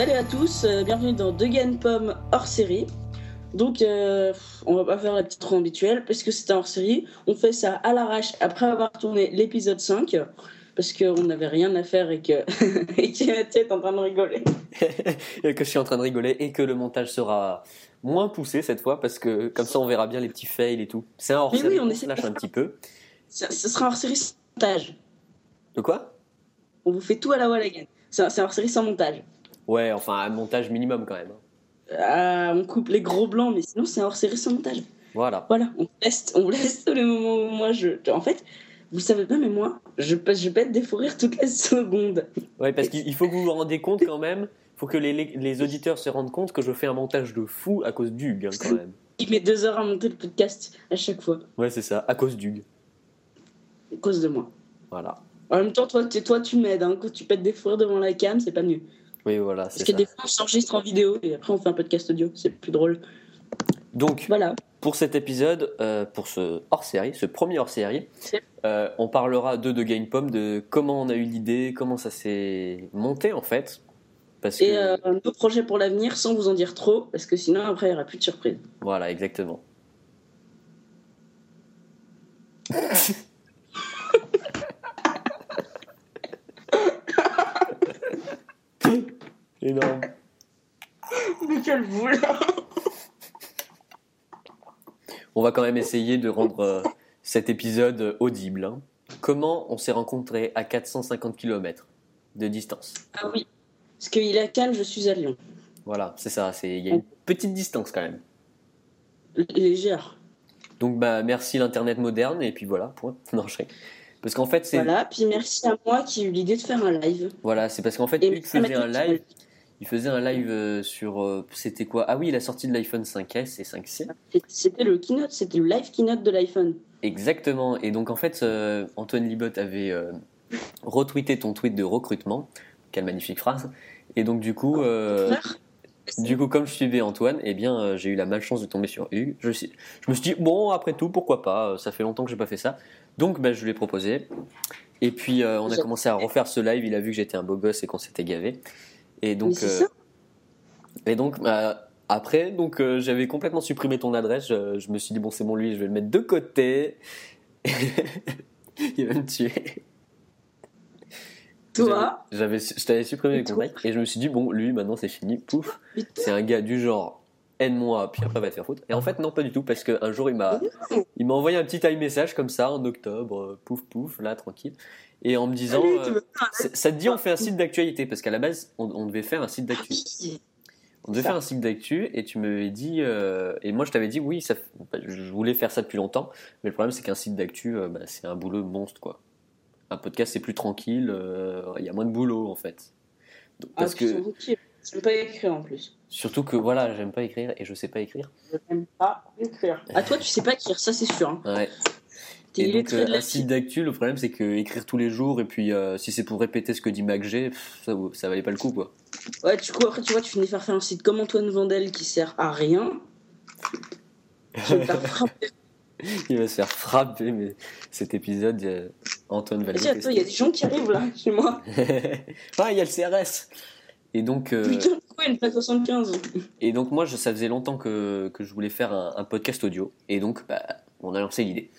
Salut à tous, bienvenue dans The GamePom hors série. Donc on va pas faire la petite roue habituelle parce que c'est un hors série. On fait ça à l'arrache après avoir tourné l'épisode 5 parce qu'on n'avait rien à faire et que tu es en train de rigoler. Et que je suis en train de rigoler et que le montage sera moins poussé cette fois parce que comme ça on verra bien les petits fails et tout. C'est un hors série, oui, on se lâche un petit peu. Ce sera un hors série sans montage. De quoi ? On vous fait tout à la wall again. C'est un hors série sans montage. Ouais, enfin, un montage minimum quand même. On coupe les gros blancs, mais sinon c'est un hors-série sans montage. Voilà, on vous laisse tous les moments où moi je... En fait, vous savez pas, mais moi, je pète des fous rires toutes les secondes. Ouais, parce qu'il faut que vous vous rendiez compte quand même, il faut que les auditeurs se rendent compte que je fais un montage de fou à cause d'Hugues hein, quand même. Il met 2 heures à monter le podcast à chaque fois. Ouais, c'est ça, à cause d'Hugues. À cause de moi. Voilà. En même temps, toi tu m'aides, hein, quand tu pètes des fous rires devant la cam, c'est pas mieux. Oui, voilà, c'est ça. Parce que des fois, on s'enregistre en vidéo et après, on fait un podcast audio. C'est plus drôle. Donc, voilà. Pour cet épisode, pour ce hors-série, ce premier hors-série, on parlera de GamePom, de comment on a eu l'idée, comment ça s'est monté, en fait. Nos projets pour l'avenir, sans vous en dire trop, parce que sinon, après, il n'y aura plus de surprise. Voilà, exactement. Énorme. Mais quelle boule. On va quand même essayer de rendre cet épisode audible. Hein. Comment on s'est rencontrés à 450 km de distance ? Ah oui, parce qu'il est à Cannes, je suis à Lyon. Voilà, c'est ça. Il y a une petite distance quand même. Légère. Donc bah merci l'internet moderne et puis voilà. Point. Non, je sais. Parce qu'en fait, c'est. Voilà. Puis merci à moi qui ai eu l'idée de faire un live. Voilà, c'est parce qu'en fait, Hugues faisait un live. Il faisait un live sur... C'était quoi ? Ah oui, la sortie de l'iPhone 5S et 5C. C'était le keynote, c'était le live keynote de l'iPhone. Exactement. Et donc, en fait, Antoine Libot avait retweeté ton tweet de recrutement. Quelle magnifique phrase. Et donc, du coup, comme je suivais Antoine, eh bien, j'ai eu la malchance de tomber sur Hugues. Je me suis dit, bon, après tout, pourquoi pas ? Ça fait longtemps que je n'ai pas fait ça. Donc, ben, je lui ai proposé. Et puis, on a commencé à refaire ce live. Il a vu que j'étais un beau gosse et qu'on s'était gavé. Et donc, après, j'avais complètement supprimé ton adresse. Je me suis dit, bon, c'est bon, lui, je vais le mettre de côté. Il va me tuer. Toi ? Je t'avais supprimé les contacts et je me suis dit, bon, lui, maintenant, c'est fini. Pouf, c'est un gars du genre, aide-moi, puis après, va te faire foutre. Et en fait, non, pas du tout, parce qu'un jour, il m'a envoyé un petit iMessage comme ça, en octobre, pouf, là, tranquille. Et en me disant, ça te dit on fait un site d'actualité parce qu'à la base on devait faire un site d'actu. On devait faire un site d'actu et tu m'avais dit et moi je t'avais dit oui, je voulais faire ça depuis longtemps, mais le problème c'est qu'un site d'actu c'est un boulot monstre quoi. Un podcast c'est plus tranquille, il y a moins de boulot en fait. Donc, parce que j'aime pas écrire en plus. Surtout que voilà, j'aime pas écrire et je sais pas écrire. Je n'aime pas écrire. À toi tu sais pas écrire, ça c'est sûr. Hein. Ouais. Et donc, un site d'actu, le problème c'est qu'écrire tous les jours, et puis si c'est pour répéter ce que dit MacG, ça valait pas le coup quoi. Ouais, du coup, après tu vois, tu finis par faire un site comme Antoine Vandel qui sert à rien. Il va se faire frapper, mais cet épisode, Antoine Vandel. Attends, il y a des gens qui arrivent là, chez moi. Ah, il y a le CRS. Et donc, putain, pourquoi il y a une plaque 75 ? Et donc, moi, ça faisait longtemps que je voulais faire un podcast audio, et donc, bah, on a lancé l'idée.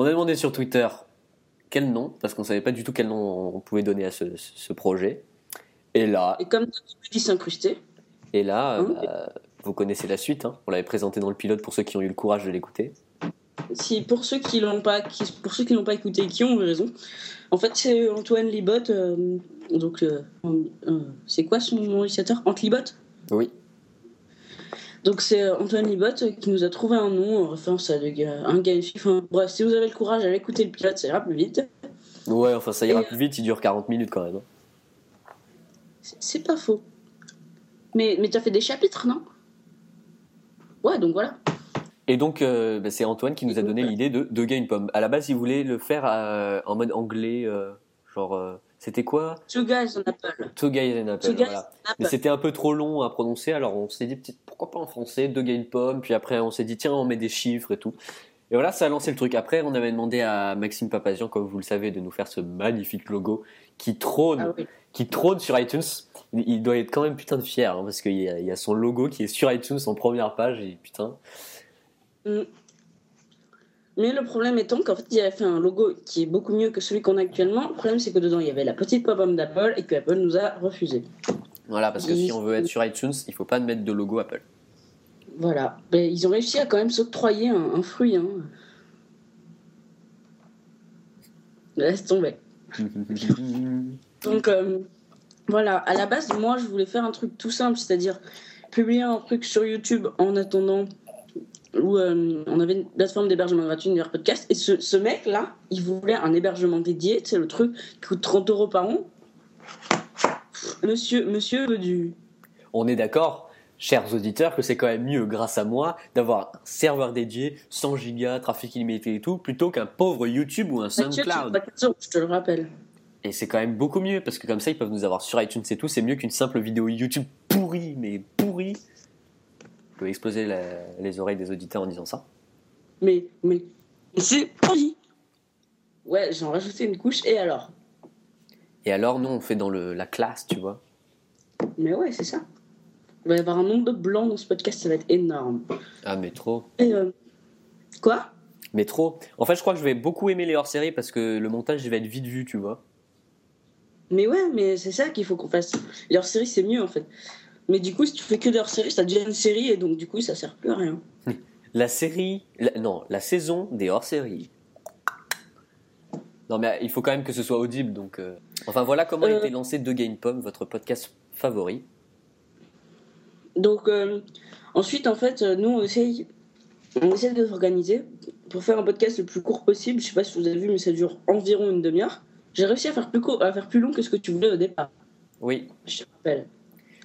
On a demandé sur Twitter quel nom, parce qu'on ne savait pas du tout quel nom on pouvait donner à ce projet. Et là... Et comme dit s'incruster. Et là, vous connaissez la suite. Hein. On l'avait présenté dans le pilote pour ceux qui ont eu le courage de l'écouter. Si, pour ceux qui ne l'ont pas écouté, qui ont eu raison. En fait, c'est Antoine Libot. C'est quoi son nom utilisateur ? Ant Libot ? Oui. Donc c'est Antoine Libot qui nous a trouvé un nom en référence à un gars ici. Enfin, bref, si vous avez le courage, allez écouter le pilote, ça ira plus vite. Ouais, enfin ça ira plus vite, il dure 40 minutes quand même. C'est pas faux. Mais t'as fait des chapitres, non ? Ouais, donc voilà. Et donc c'est Antoine qui nous a donné l'idée de GamePom. À la base, il voulait le faire en mode anglais, c'était quoi ? Two Guys and Apple. Two Guys and Apple, voilà. Mais c'était un peu trop long à prononcer, alors on s'est dit pourquoi pas en français, deux GamePom, puis après on s'est dit tiens on met des chiffres et tout. Et voilà, ça a lancé le truc. Après, on avait demandé à Maxime Papazian, comme vous le savez, de nous faire ce magnifique logo qui trône sur iTunes. Il doit être quand même putain de fier, hein, parce qu'il y a son logo qui est sur iTunes en première page. Et putain. Mais le problème étant qu'en fait, il avait fait un logo qui est beaucoup mieux que celui qu'on a actuellement. Le problème, c'est que dedans, il y avait la petite pop-up d'Apple et que Apple nous a refusé. Voilà, parce que si on veut être sur iTunes, il ne faut pas mettre de logo Apple. Voilà. Mais ils ont réussi à quand même s'octroyer un fruit. Hein. Laisse tomber. Donc, voilà. À la base, moi, je voulais faire un truc tout simple, c'est-à-dire publier un truc sur YouTube en attendant où on avait une plateforme d'hébergement gratuit, Univers Podcast. Et ce mec-là, il voulait un hébergement dédié. C'est le truc qui coûte 30 € par an. Monsieur veut du... On est d'accord, chers auditeurs, que c'est quand même mieux, grâce à moi, d'avoir un serveur dédié, 100 gigas, trafic illimité et tout, plutôt qu'un pauvre YouTube ou un SoundCloud. Je te le rappelle. Et c'est quand même beaucoup mieux, parce que comme ça, ils peuvent nous avoir sur iTunes et tout. C'est mieux qu'une simple vidéo YouTube pourrie. Je peux exploser les oreilles des auditeurs en disant ça. Mais c'est pourri. Ouais, j'en rajoutais une couche, et alors ? Et alors, nous, on fait dans la classe, tu vois. Mais ouais, c'est ça. Il va y avoir un nombre de blancs dans ce podcast, ça va être énorme. Ah, mais trop. Et quoi ? Mais trop. En fait, je crois que je vais beaucoup aimer les hors-séries parce que le montage, il va être vite vu, tu vois. Mais ouais, mais c'est ça qu'il faut qu'on fasse. Les hors-séries, c'est mieux, en fait. Mais du coup, si tu fais que des hors-séries, ça devient une série et donc, du coup, ça sert plus à rien. La saison des hors-séries. Non, mais il faut quand même que ce soit audible, donc... Enfin, voilà comment a été lancé De GamePom, votre podcast favori. Donc, ensuite, en fait, nous, on essaye de s'organiser pour faire un podcast le plus court possible. Je ne sais pas si vous avez vu, mais ça dure environ une demi-heure. J'ai réussi à faire plus long que ce que tu voulais au départ. Oui. Je te rappelle.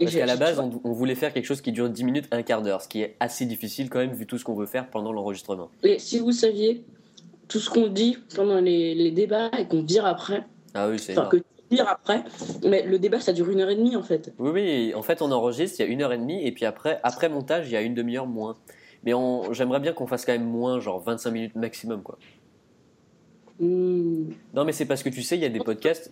Parce qu'à la base, on voulait faire quelque chose qui dure 10 minutes, un quart d'heure, ce qui est assez difficile quand même, vu tout ce qu'on veut faire pendant l'enregistrement. Et si vous saviez tout ce qu'on dit pendant les débats et qu'on vire après... Ah oui, c'est énorme. Enfin, que dire après, mais le débat, ça dure 1h30, en fait. Oui, en fait, on enregistre, il y a 1h30, et puis après montage, il y a une demi-heure moins. Mais j'aimerais bien qu'on fasse quand même moins, genre 25 minutes maximum, quoi. Mmh. Non, mais c'est parce que, tu sais, il y a des podcasts,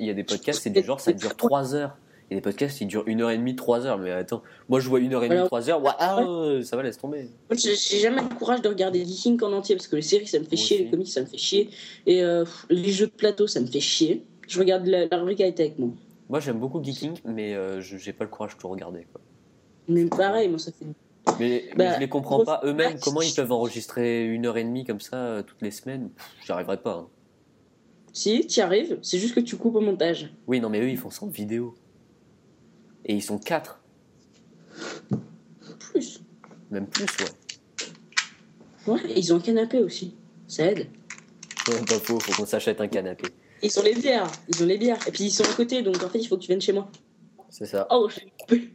c'est du genre, ça dure 3 heures. Il y a des podcasts qui durent 1h30, 3 heures. Mais attends, moi, je vois 1h30, 3 heures, waouh, ça va, laisse tomber. Moi, j'ai jamais le courage de regarder Geeking en entier, parce que les séries, ça me fait chier, les comics, ça me fait chier, et les jeux de plateau, ça me fait chier. Je regarde la rubrique à être avec moi. Moi, j'aime beaucoup Geeking, mais j'ai pas le courage de tout regarder, quoi. Mais pareil, moi, ça fait... Mais je les comprends pas eux-mêmes. Comment ils peuvent enregistrer 1h30 comme ça toutes les semaines ? J'y arriverai pas. Hein. Si, t'y arrives. C'est juste que tu coupes au montage. Oui, non, mais eux, ils font ça en vidéo. Et ils sont 4. Plus. Même plus, ouais. Ouais, et ils ont un canapé aussi. Ça aide. Ouais, pas faux, faut qu'on s'achète un canapé. Ils ont les bières. Et puis ils sont à côté, donc en fait, il faut que tu viennes chez moi. C'est ça. Oh, je l'ai coupé.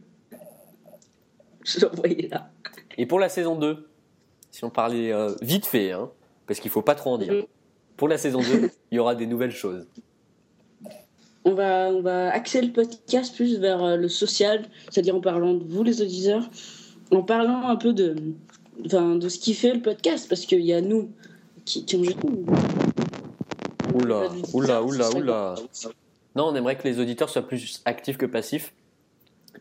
Je l'ai envoyé là. Et pour la saison 2, si on parlait vite fait, hein, parce qu'il ne faut pas trop en dire, pour la saison 2, il y aura des nouvelles choses. On va axer le podcast plus vers le social, c'est-à-dire en parlant de vous, les auditeurs, en parlant un peu de ce qui fait le podcast, parce qu'il y a nous qui ont... Oula. Non, on aimerait que les auditeurs soient plus actifs que passifs.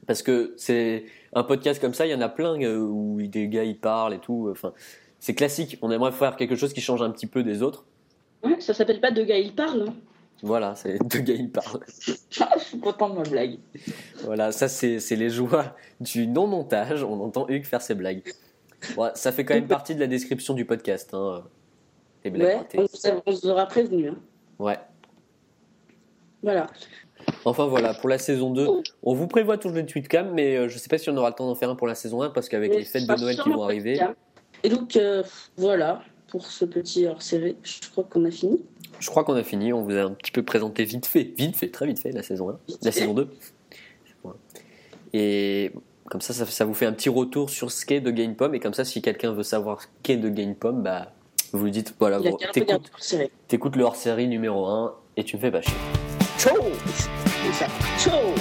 Parce que c'est un podcast comme ça, il y en a plein où des gars ils parlent et tout. Enfin, c'est classique. On aimerait faire quelque chose qui change un petit peu des autres. Ouais, ça s'appelle pas Deux gars ils parlent. Hein. Voilà, c'est Deux gars ils parlent. Ah, je suis content de ma blague. Voilà, ça c'est les joies du non-montage. On entend Hugues faire ses blagues. Bon, ça fait quand même partie de la description du podcast. Hein. Ouais, on vous aura prévenu. Hein. Ouais. Voilà. Enfin voilà, pour la saison 2, on vous prévoit toujours le tweetcam, mais je sais pas si on aura le temps d'en faire un pour la saison 1 parce qu'avec les fêtes de Noël qui vont arriver. Et donc voilà, pour ce petit hors-série, je crois qu'on a fini. On vous a un petit peu présenté vite fait, très vite fait la saison 1, la saison 2. Voilà. Et comme ça vous fait un petit retour sur ce qu'est de GamePom, et comme ça si quelqu'un veut savoir ce qu'est de GamePom, bah vous lui dites, voilà, gros, t'écoutes le hors-série numéro 1 et tu me fais pas chier. Ciao.